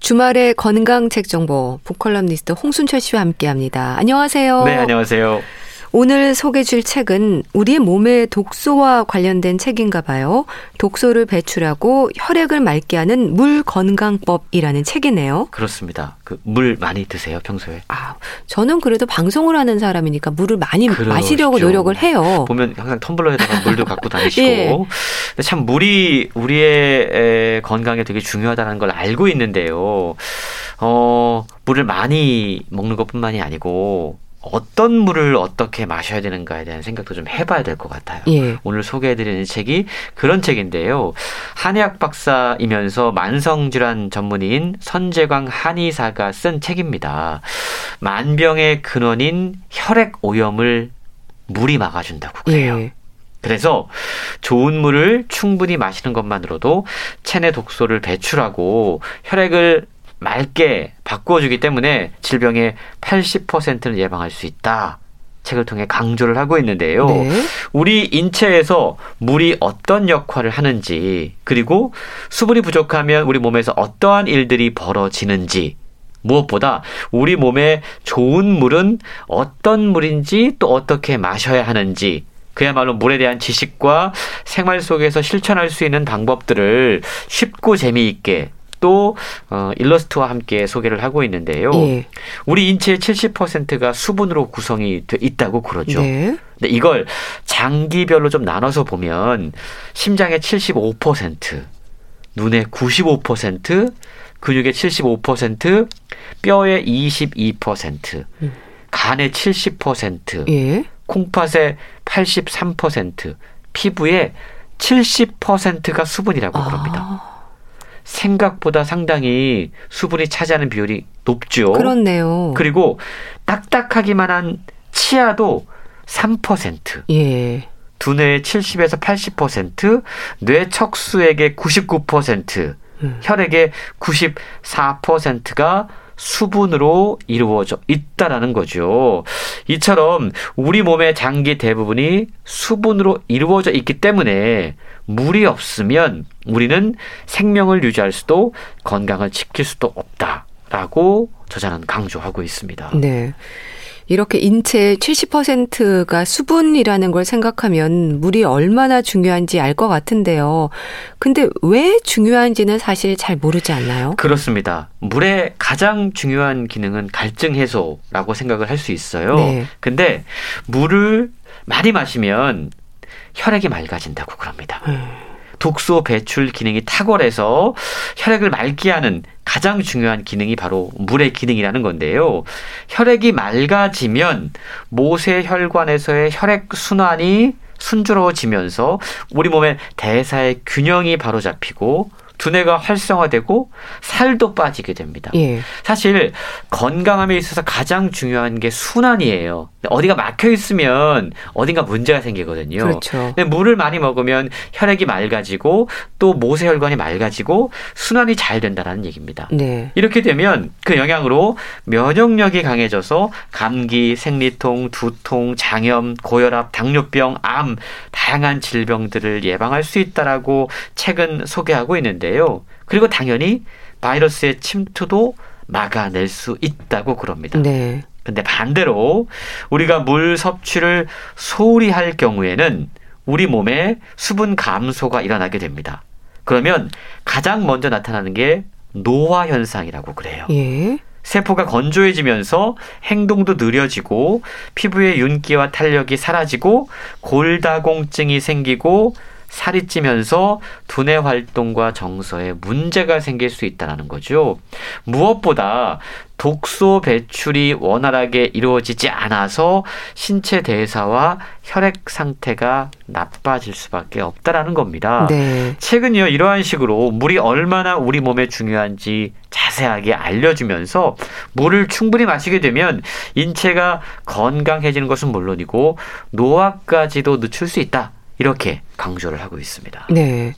주말의 건강책 정보 북컬럼니스트 홍순철 씨와 함께합니다. 안녕하세요. 네, 안녕하세요. 오늘 소개해 줄 책은 우리 몸의 독소와 관련된 책인가 봐요. 독소를 배출하고 혈액을 맑게 하는 물 건강법이라는 책이네요. 그렇습니다. 그 물 많이 드세요, 평소에? 아, 저는 그래도 방송을 하는 사람이니까 물을 많이 그러시죠. 마시려고 노력을 해요. 보면 항상 텀블러에다가 물도 갖고 다니시고. 예. 근데 참 물이 우리의 건강에 되게 중요하다는 걸 알고 있는데요. 물을 많이 먹는 것뿐만이 아니고 어떤 물을 어떻게 마셔야 되는가에 대한 생각도 좀 해봐야 될 것 같아요. 예. 오늘 소개해드리는 책이 그런 책인데요. 한의학 박사이면서 만성질환 전문의인 선재광 한의사가 쓴 책입니다. 만병의 근원인 혈액 오염을 물이 막아준다고 그래요. 예. 그래서 좋은 물을 충분히 마시는 것만으로도 체내 독소를 배출하고 혈액을 맑게 바꾸어주기 때문에 질병의 80%를 예방할 수 있다. 책을 통해 강조를 하고 있는데요. 네. 우리 인체에서 물이 어떤 역할을 하는지, 그리고 수분이 부족하면 우리 몸에서 어떠한 일들이 벌어지는지, 무엇보다 우리 몸에 좋은 물은 어떤 물인지 또 어떻게 마셔야 하는지, 그야말로 물에 대한 지식과 생활 속에서 실천할 수 있는 방법들을 쉽고 재미있게 또 일러스트와 함께 소개를 하고 있는데요. 예. 우리 인체의 70%가 수분으로 구성이 돼 있다고 그러죠. 네. 근데 이걸 장기별로 좀 나눠서 보면 심장의 75%, 눈의 95%, 근육의 75%, 뼈의 22%, 간의 70%, 예. 콩팥의 83%, 피부의 70%가 수분이라고 그럽니다. 생각보다 상당히 수분이 차지하는 비율이 높죠. 그렇네요. 그리고 딱딱하기만 한 치아도 3%. 예. 두뇌의 70에서 80%, 뇌 척수액의 99%, 혈액의 94%가 수분으로 이루어져 있다라는 거죠. 이처럼 우리 몸의 장기 대부분이 수분으로 이루어져 있기 때문에 물이 없으면 우리는 생명을 유지할 수도 건강을 지킬 수도 없다라고 저자는 강조하고 있습니다. 네. 이렇게 인체의 70%가 수분이라는 걸 생각하면 물이 얼마나 중요한지 알 것 같은데요. 근데 왜 중요한지는 사실 잘 모르지 않나요? 그렇습니다. 물의 가장 중요한 기능은 갈증 해소라고 생각을 할 수 있어요. 네. 근데 물을 많이 마시면 혈액이 맑아진다고 그럽니다. 독소 배출 기능이 탁월해서 혈액을 맑게 하는 가장 중요한 기능이 바로 물의 기능이라는 건데요. 혈액이 맑아지면 모세혈관에서의 혈액순환이 순조로워지면서 우리 몸의 대사의 균형이 바로잡히고 두뇌가 활성화되고 살도 빠지게 됩니다. 예. 사실 건강함에 있어서 가장 중요한 게 순환이에요. 어디가 막혀 있으면 어딘가 문제가 생기거든요. 그렇죠. 근데 물을 많이 먹으면 혈액이 맑아지고 또 모세혈관이 맑아지고 순환이 잘 된다는 얘기입니다. 네. 이렇게 되면 그 영향으로 면역력이 강해져서 감기, 생리통, 두통, 장염, 고혈압, 당뇨병, 암, 다양한 질병들을 예방할 수 있다라고 책은 소개하고 있는데요. 그리고 당연히 바이러스의 침투도 막아낼 수 있다고 그럽니다. 네. 근데 반대로 우리가 물 섭취를 소홀히 할 경우에는 우리 몸에 수분 감소가 일어나게 됩니다. 그러면 가장 먼저 나타나는 게 노화 현상이라고 그래요. 예. 세포가 건조해지면서 행동도 느려지고 피부의 윤기와 탄력이 사라지고 골다공증이 생기고 살이 찌면서 두뇌 활동과 정서에 문제가 생길 수 있다는 거죠. 무엇보다 독소 배출이 원활하게 이루어지지 않아서 신체 대사와 혈액 상태가 나빠질 수밖에 없다라는 겁니다. 네. 최근요 이러한 식으로 물이 얼마나 우리 몸에 중요한지 자세하게 알려주면서 물을 충분히 마시게 되면 인체가 건강해지는 것은 물론이고 노화까지도 늦출 수 있다. 이렇게 강조를 하고 있습니다. 네,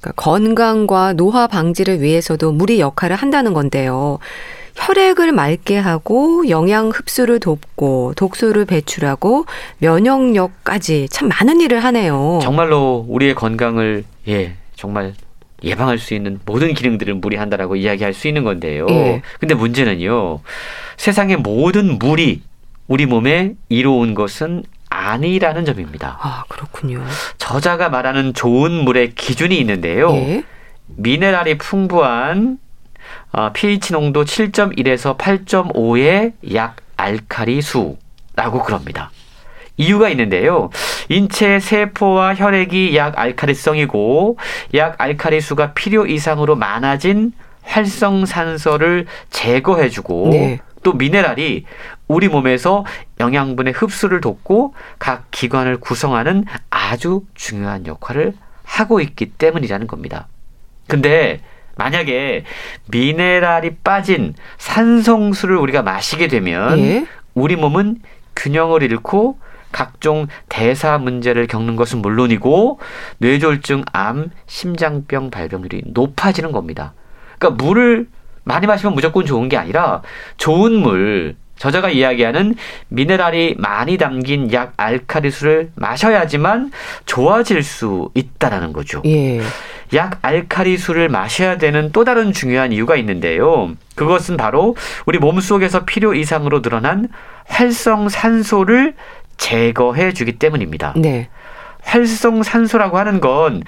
그러니까 건강과 노화 방지를 위해서도 물이 역할을 한다는 건데요. 혈액을 맑게 하고 영양 흡수를 돕고 독소를 배출하고 면역력까지 참 많은 일을 하네요. 정말로 우리의 건강을 정말 예방할 수 있는 모든 기능들을 물이 한다라고 이야기할 수 있는 건데요. 예. 근데 문제는요. 세상의 모든 물이 우리 몸에 이로운 것은 아니라는 점입니다. 아, 그렇군요. 저자가 말하는 좋은 물의 기준이 있는데요. 예? 미네랄이 풍부한 pH 농도 7.1에서 8.5의 약 알칼리 수라고 그럽니다. 이유가 있는데요. 인체 세포와 혈액이 약 알칼리성이고 약 알칼리 수가 필요 이상으로 많아진 활성산소를 제거해주고 네. 또 미네랄이 우리 몸에서 영양분의 흡수를 돕고 각 기관을 구성하는 아주 중요한 역할을 하고 있기 때문이라는 겁니다. 근데 만약에 미네랄이 빠진 산성수를 우리가 마시게 되면 예? 우리 몸은 균형을 잃고 각종 대사 문제를 겪는 것은 물론이고 뇌졸중, 암, 심장병 발병률이 높아지는 겁니다. 그러니까 물을 많이 마시면 무조건 좋은 게 아니라 좋은 물, 저자가 이야기하는 미네랄이 많이 담긴 약 알칼리수를 마셔야지만 좋아질 수 있다라는 거죠. 예. 약 알칼리수를 마셔야 되는 또 다른 중요한 이유가 있는데요. 그것은 바로 우리 몸속에서 필요 이상으로 늘어난 활성산소를 제거해 주기 때문입니다. 네. 활성산소라고 하는 건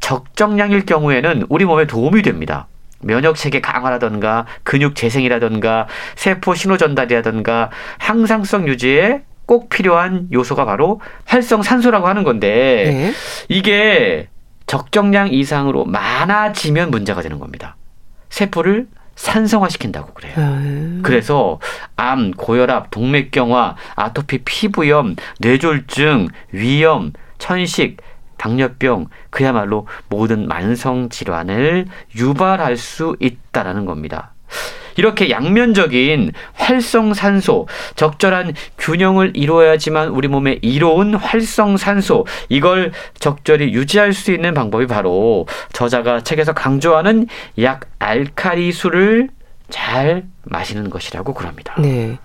적정량일 경우에는 우리 몸에 도움이 됩니다. 면역체계 강화라든가 근육 재생이라든가 세포 신호 전달이라든가 항상성 유지에 꼭 필요한 요소가 바로 활성산소라고 하는 건데 네. 이게 적정량 이상으로 많아지면 문제가 되는 겁니다. 세포를 산성화시킨다고 그래요. 그래서 암, 고혈압, 동맥경화, 아토피 피부염, 뇌졸중, 위염, 천식, 당뇨병, 그야말로 모든 만성 질환을 유발할 수 있다라는 겁니다. 이렇게 양면적인 활성산소, 적절한 균형을 이루어야지만 우리 몸에 이로운 활성산소, 이걸 적절히 유지할 수 있는 방법이 바로 저자가 책에서 강조하는 약 알칼리수를 잘 마시는 것이라고 그럽니다. 네.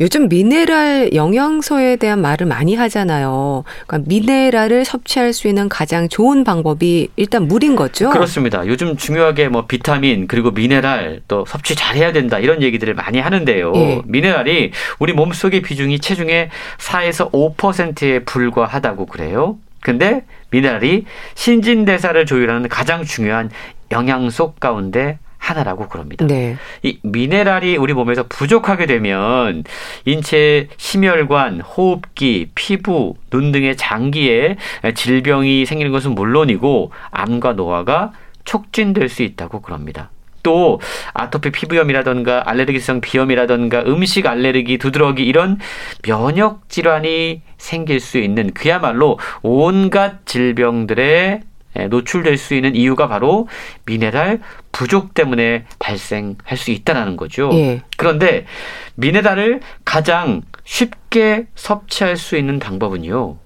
요즘 미네랄 영양소에 대한 말을 많이 하잖아요. 그러니까 미네랄을 섭취할 수 있는 가장 좋은 방법이 일단 물인 거죠? 그렇습니다. 요즘 중요하게 비타민 그리고 미네랄 또 섭취 잘해야 된다 이런 얘기들을 많이 하는데요. 예. 미네랄이 우리 몸속의 비중이 체중의 4에서 5%에 불과하다고 그래요. 근데 미네랄이 신진대사를 조율하는 가장 중요한 영양소 가운데 하나라고 그럽니다. 네. 이 미네랄이 우리 몸에서 부족하게 되면 인체 심혈관, 호흡기, 피부, 눈 등의 장기에 질병이 생기는 것은 물론이고 암과 노화가 촉진될 수 있다고 그럽니다. 또 아토피 피부염이라든가 알레르기성 비염이라든가 음식 알레르기, 두드러기 이런 면역 질환이 생길 수 있는 그야말로 온갖 질병들의 노출될 수 있는 이유가 바로 미네랄 부족 때문에 발생할 수 있다는 거죠. 예. 그런데 미네랄을 가장 쉽게 섭취할 수 있는 방법은요.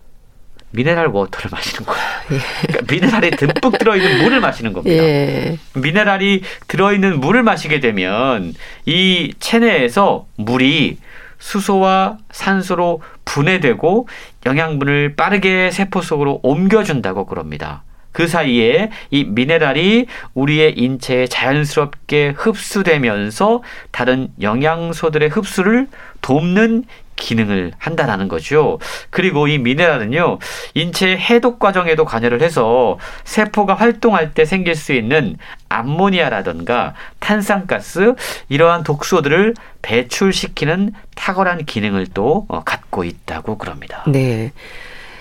미네랄 워터를 마시는 거예요. 예. 그러니까 미네랄이 듬뿍 들어있는 물을 마시는 겁니다. 예. 미네랄이 들어있는 물을 마시게 되면 이 체내에서 물이 수소와 산소로 분해되고 영양분을 빠르게 세포 속으로 옮겨준다고 그럽니다. 그 사이에 이 미네랄이 우리의 인체에 자연스럽게 흡수되면서 다른 영양소들의 흡수를 돕는 기능을 한다는 거죠. 그리고 이 미네랄은요, 인체 해독 과정에도 관여를 해서 세포가 활동할 때 생길 수 있는 암모니아라든가 탄산가스 이러한 독소들을 배출시키는 탁월한 기능을 또 갖고 있다고 그럽니다. 네.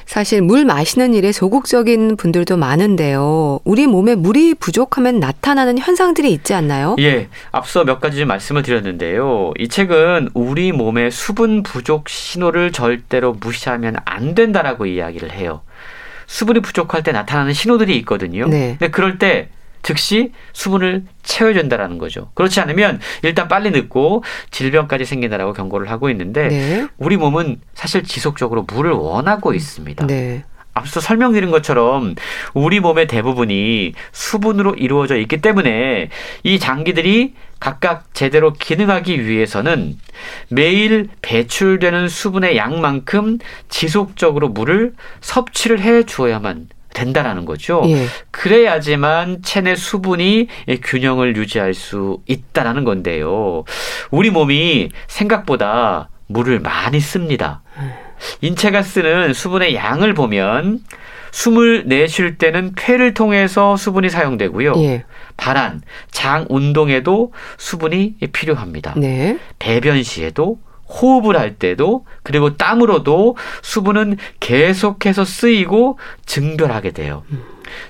사실 물 마시는 일에 소극적인 분들도 많은데요. 우리 몸에 물이 부족하면 나타나는 현상들이 있지 않나요? 예, 앞서 몇 가지 말씀을 드렸는데요. 이 책은 우리 몸의 수분 부족 신호를 절대로 무시하면 안 된다라고 이야기를 해요. 수분이 부족할 때 나타나는 신호들이 있거든요. 네. 근데 그럴 때 즉시 수분을 채워준다라는 거죠. 그렇지 않으면 일단 빨리 늙고 질병까지 생긴다라고 경고를 하고 있는데 네. 우리 몸은 사실 지속적으로 물을 원하고 있습니다. 네. 앞서 설명드린 것처럼 우리 몸의 대부분이 수분으로 이루어져 있기 때문에 이 장기들이 각각 제대로 기능하기 위해서는 매일 배출되는 수분의 양만큼 지속적으로 물을 섭취를 해 주어야만 된다라는 거죠. 예. 그래야지만 체내 수분이 균형을 유지할 수 있다라는 건데요. 우리 몸이 생각보다 물을 많이 씁니다. 인체가 쓰는 수분의 양을 보면 숨을 내쉴 때는 폐를 통해서 수분이 사용되고요. 예. 발안, 장 운동에도 수분이 필요합니다. 네. 배변 시에도 호흡을 할 때도 그리고 땀으로도 수분은 계속해서 쓰이고 증발하게 돼요.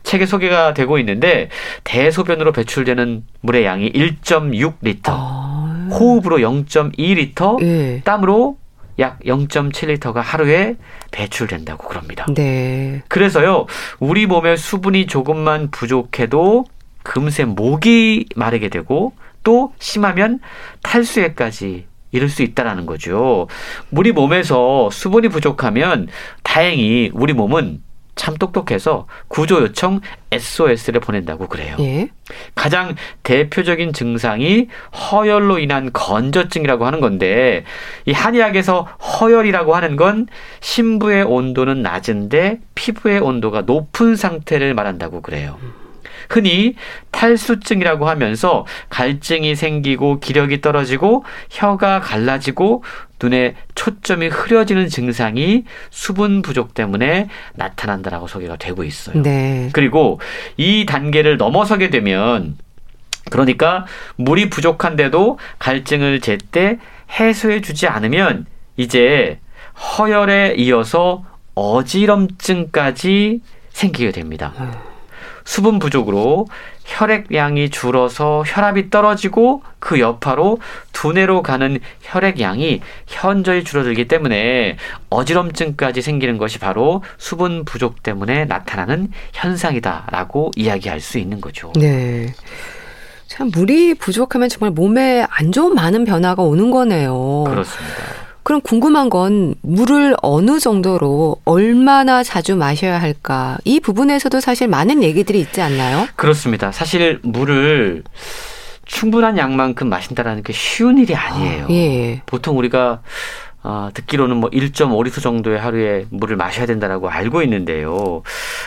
책에 소개가 되고 있는데 대소변으로 배출되는 물의 양이 1.6리터, 호흡으로 0.2리터, 예. 땀으로 약 0.7리터가 하루에 배출된다고 그럽니다. 네. 그래서요, 우리 몸에 수분이 조금만 부족해도 금세 목이 마르게 되고 또 심하면 탈수에까지 이럴 수 있다라는 거죠. 우리 몸에서 수분이 부족하면 다행히 우리 몸은 참 똑똑해서 구조 요청 SOS를 보낸다고 그래요. 예. 가장 대표적인 증상이 허열로 인한 건조증이라고 하는 건데 이 한의학에서 허열이라고 하는 건 심부의 온도는 낮은데 피부의 온도가 높은 상태를 말한다고 그래요. 흔히 탈수증이라고 하면서 갈증이 생기고 기력이 떨어지고 혀가 갈라지고 눈에 초점이 흐려지는 증상이 수분 부족 때문에 나타난다라고 소개가 되고 있어요. 네. 그리고 이 단계를 넘어서게 되면 그러니까 물이 부족한데도 갈증을 제때 해소해 주지 않으면 이제 허열에 이어서 어지럼증까지 생기게 됩니다. 수분 부족으로 혈액량이 줄어서 혈압이 떨어지고 그 여파로 두뇌로 가는 혈액량이 현저히 줄어들기 때문에 어지럼증까지 생기는 것이 바로 수분 부족 때문에 나타나는 현상이다라고 이야기할 수 있는 거죠. 네. 참 물이 부족하면 정말 몸에 안 좋은 많은 변화가 오는 거네요. 그렇습니다. 그럼 궁금한 건 물을 어느 정도로 얼마나 자주 마셔야 할까? 이 부분에서도 사실 많은 얘기들이 있지 않나요? 그렇습니다. 사실 물을 충분한 양만큼 마신다는 게 쉬운 일이 아니에요. 예. 보통 우리가 듣기로는 뭐 1.5리터 정도의 하루에 물을 마셔야 된다라고 알고 있는데요.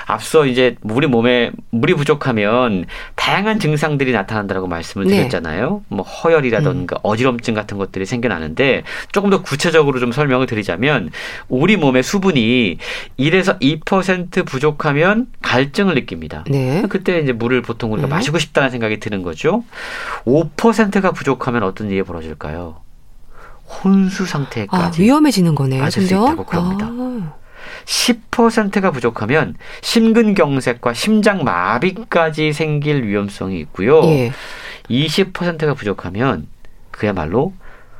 앞서 이제 물이 부족하면 다양한 증상들이 나타난다라고 말씀을 드렸잖아요. 네. 뭐 허열이라든가 어지럼증 같은 것들이 생겨나는데 조금 더 구체적으로 좀 설명을 드리자면 우리 몸의 수분이 1에서 2% 부족하면 갈증을 느낍니다. 네. 그때 이제 물을 보통 우리가 마시고 싶다는 생각이 드는 거죠. 5%가 부족하면 어떤 일이 벌어질까요? 혼수 상태까지 위험해지는 거네요. 맞을 수 있다고 그럽니다. 10%가 부족하면 심근경색과 심장마비까지 생길 위험성이 있고요. 예. 20%가 부족하면 그야말로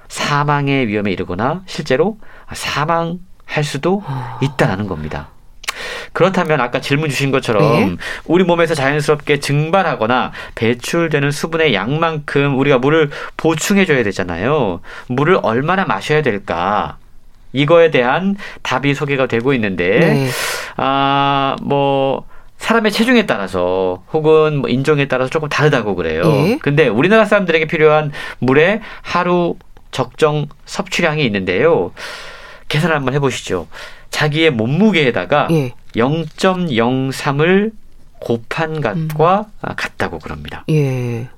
사망의 위험에 이르거나 실제로 사망할 수도 있다는 겁니다. 그렇다면 아까 질문 주신 것처럼 네? 우리 몸에서 자연스럽게 증발하거나 배출되는 수분의 양만큼 우리가 물을 보충해줘야 되잖아요. 물을 얼마나 마셔야 될까? 이거에 대한 답이 소개가 되고 있는데 네. 사람의 체중에 따라서 혹은 뭐 인종에 따라서 조금 다르다고 그래요. 네? 근데 우리나라 사람들에게 필요한 물의 하루 적정 섭취량이 있는데요. 계산 한번 해보시죠. 자기의 몸무게에다가 예. 0.03을 곱한 것과 같다고 그럽니다. 예,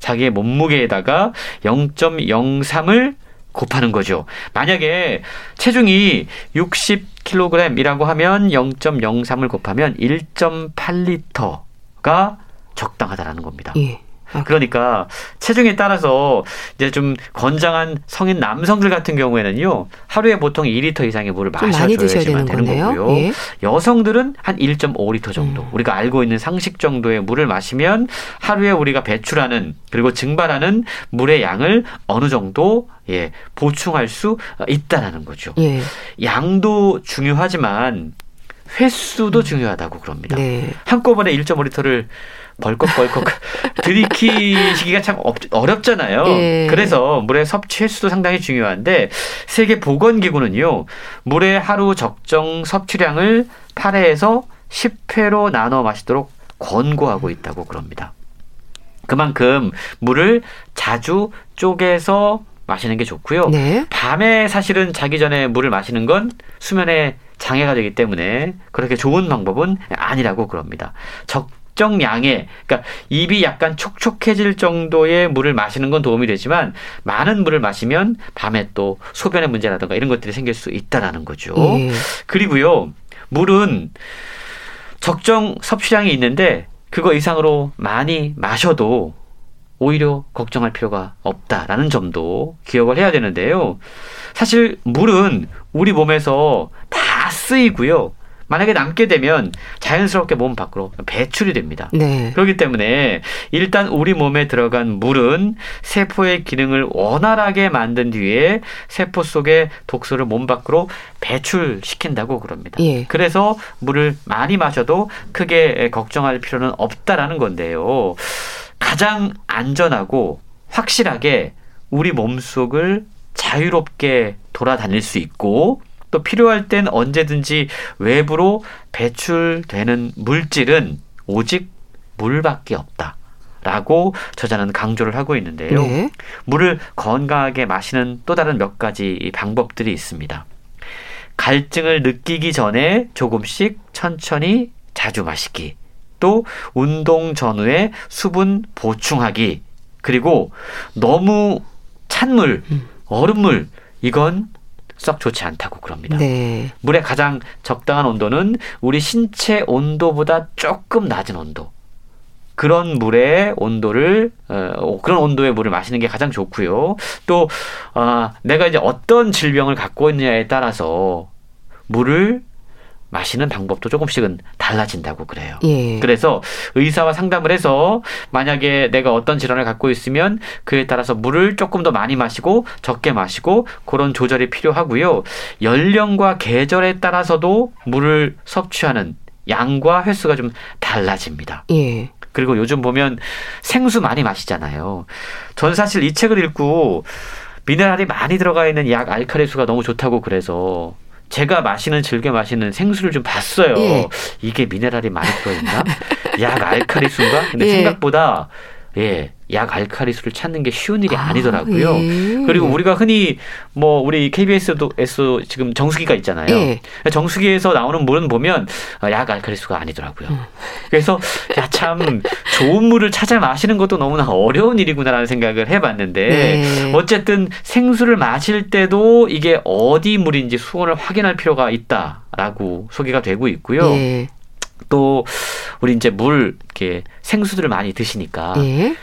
자기의 몸무게에다가 0.03을 곱하는 거죠. 만약에 체중이 60kg이라고 하면 0.03을 곱하면 1.8리터가 적당하다라는 겁니다. 예. 그러니까 체중에 따라서 이제 좀 건장한 성인 남성들 같은 경우에는요. 하루에 보통 2리터 이상의 물을 마셔줘야지만 되는 거고요. 예. 여성들은 한 1.5리터 정도. 우리가 알고 있는 상식 정도의 물을 마시면 하루에 우리가 배출하는 그리고 증발하는 물의 양을 어느 정도 보충할 수 있다라는 거죠. 예. 양도 중요하지만 횟수도 중요하다고 그럽니다. 네. 한꺼번에 1.5리터를 벌컥벌컥 들이키시기가 참 어렵잖아요. 예. 그래서 물의 섭취 횟수도 상당히 중요한데 세계보건기구는요. 물의 하루 적정 섭취량을 8회에서 10회로 나눠 마시도록 권고하고 있다고 그럽니다. 그만큼 물을 자주 쪼개서 마시는 게 좋고요. 네. 밤에 사실은 자기 전에 물을 마시는 건 수면에 장애가 되기 때문에 그렇게 좋은 방법은 아니라고 그럽니다. 적정량의, 그러니까 입이 약간 촉촉해질 정도의 물을 마시는 건 도움이 되지만 많은 물을 마시면 밤에 또 소변의 문제라든가 이런 것들이 생길 수 있다라는 거죠. 예. 그리고요, 물은 적정 섭취량이 있는데 그거 이상으로 많이 마셔도 오히려 걱정할 필요가 없다라는 점도 기억을 해야 되는데요. 사실 물은 우리 몸에서 다 쓰이고요. 만약에 남게 되면 자연스럽게 몸 밖으로 배출이 됩니다. 네. 그렇기 때문에 일단 우리 몸에 들어간 물은 세포의 기능을 원활하게 만든 뒤에 세포 속의 독소를 몸 밖으로 배출시킨다고 그럽니다. 예. 그래서 물을 많이 마셔도 크게 걱정할 필요는 없다라는 건데요. 가장 안전하고 확실하게 우리 몸속을 자유롭게 돌아다닐 수 있고 또 필요할 땐 언제든지 외부로 배출되는 물질은 오직 물밖에 없다라고 저자는 강조를 하고 있는데요. 네. 물을 건강하게 마시는 또 다른 몇 가지 방법들이 있습니다. 갈증을 느끼기 전에 조금씩 천천히 자주 마시기. 또 운동 전후에 수분 보충하기. 그리고 너무 찬 물, 얼음물 이건 썩 좋지 않다고 그럽니다. 네. 물의 가장 적당한 온도는 우리 신체 온도보다 조금 낮은 온도. 그런 온도의 물을 마시는 게 가장 좋고요. 또 내가 이제 어떤 질병을 갖고 있느냐에 따라서 물을 마시는 방법도 조금씩은 달라진다고 그래요. 예. 그래서 의사와 상담을 해서 만약에 내가 어떤 질환을 갖고 있으면 그에 따라서 물을 조금 더 많이 마시고 적게 마시고 그런 조절이 필요하고요. 연령과 계절에 따라서도 물을 섭취하는 양과 횟수가 좀 달라집니다. 예. 그리고 요즘 보면 생수 많이 마시잖아요. 전 사실 이 책을 읽고 미네랄이 많이 들어가 있는 약 알칼리수가 너무 좋다고 그래서 제가 즐겨 마시는 생수를 좀 봤어요. 예. 이게 미네랄이 많이 들어있나? 약 알칼리수인가? 근데 생각보다 약 알칼리수를 찾는 게 쉬운 일이 아니더라고요. 예. 그리고 우리가 흔히 뭐 우리 KBS도 지금 정수기가 있잖아요. 예. 정수기에서 나오는 물은 보면 약 알칼리수가 아니더라고요. 그래서 야, 참 좋은 물을 찾아 마시는 것도 너무나 어려운 일이구나라는 생각을 해봤는데 예. 어쨌든 생수를 마실 때도 이게 어디 물인지 수온을 확인할 필요가 있다라고 소개가 되고 있고요. 예. 또 우리 이제 물 이렇게 생수들을 많이 드시니까 예.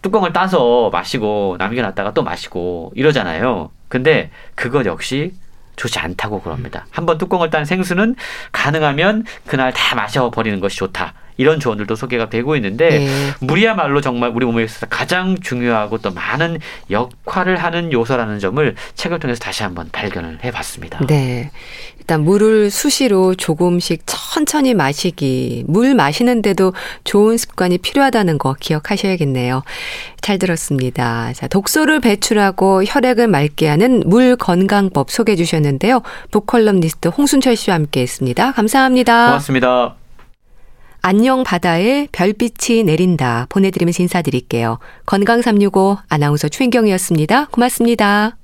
뚜껑을 따서 마시고 남겨놨다가 또 마시고 이러잖아요. 근데 그것 역시 좋지 않다고 그럽니다. 한번 뚜껑을 딴 생수는 가능하면 그날 다 마셔버리는 것이 좋다. 이런 조언들도 소개가 되고 있는데 예. 물이야말로 정말 우리 몸에서 가장 중요하고 또 많은 역할을 하는 요소라는 점을 책을 통해서 다시 한번 발견을 해봤습니다. 네, 일단 물을 수시로 조금씩 천천히 마시기, 물 마시는데도 좋은 습관이 필요하다는 거 기억하셔야겠네요. 잘 들었습니다. 자, 독소를 배출하고 혈액을 맑게 하는 물 건강법 소개해 주셨는데요. 북컬럼니스트 홍순철 씨와 함께했습니다. 감사합니다. 고맙습니다. 안녕 바다에 별빛이 내린다 보내드리면서 인사드릴게요. 건강365 아나운서 최은경이었습니다. 고맙습니다.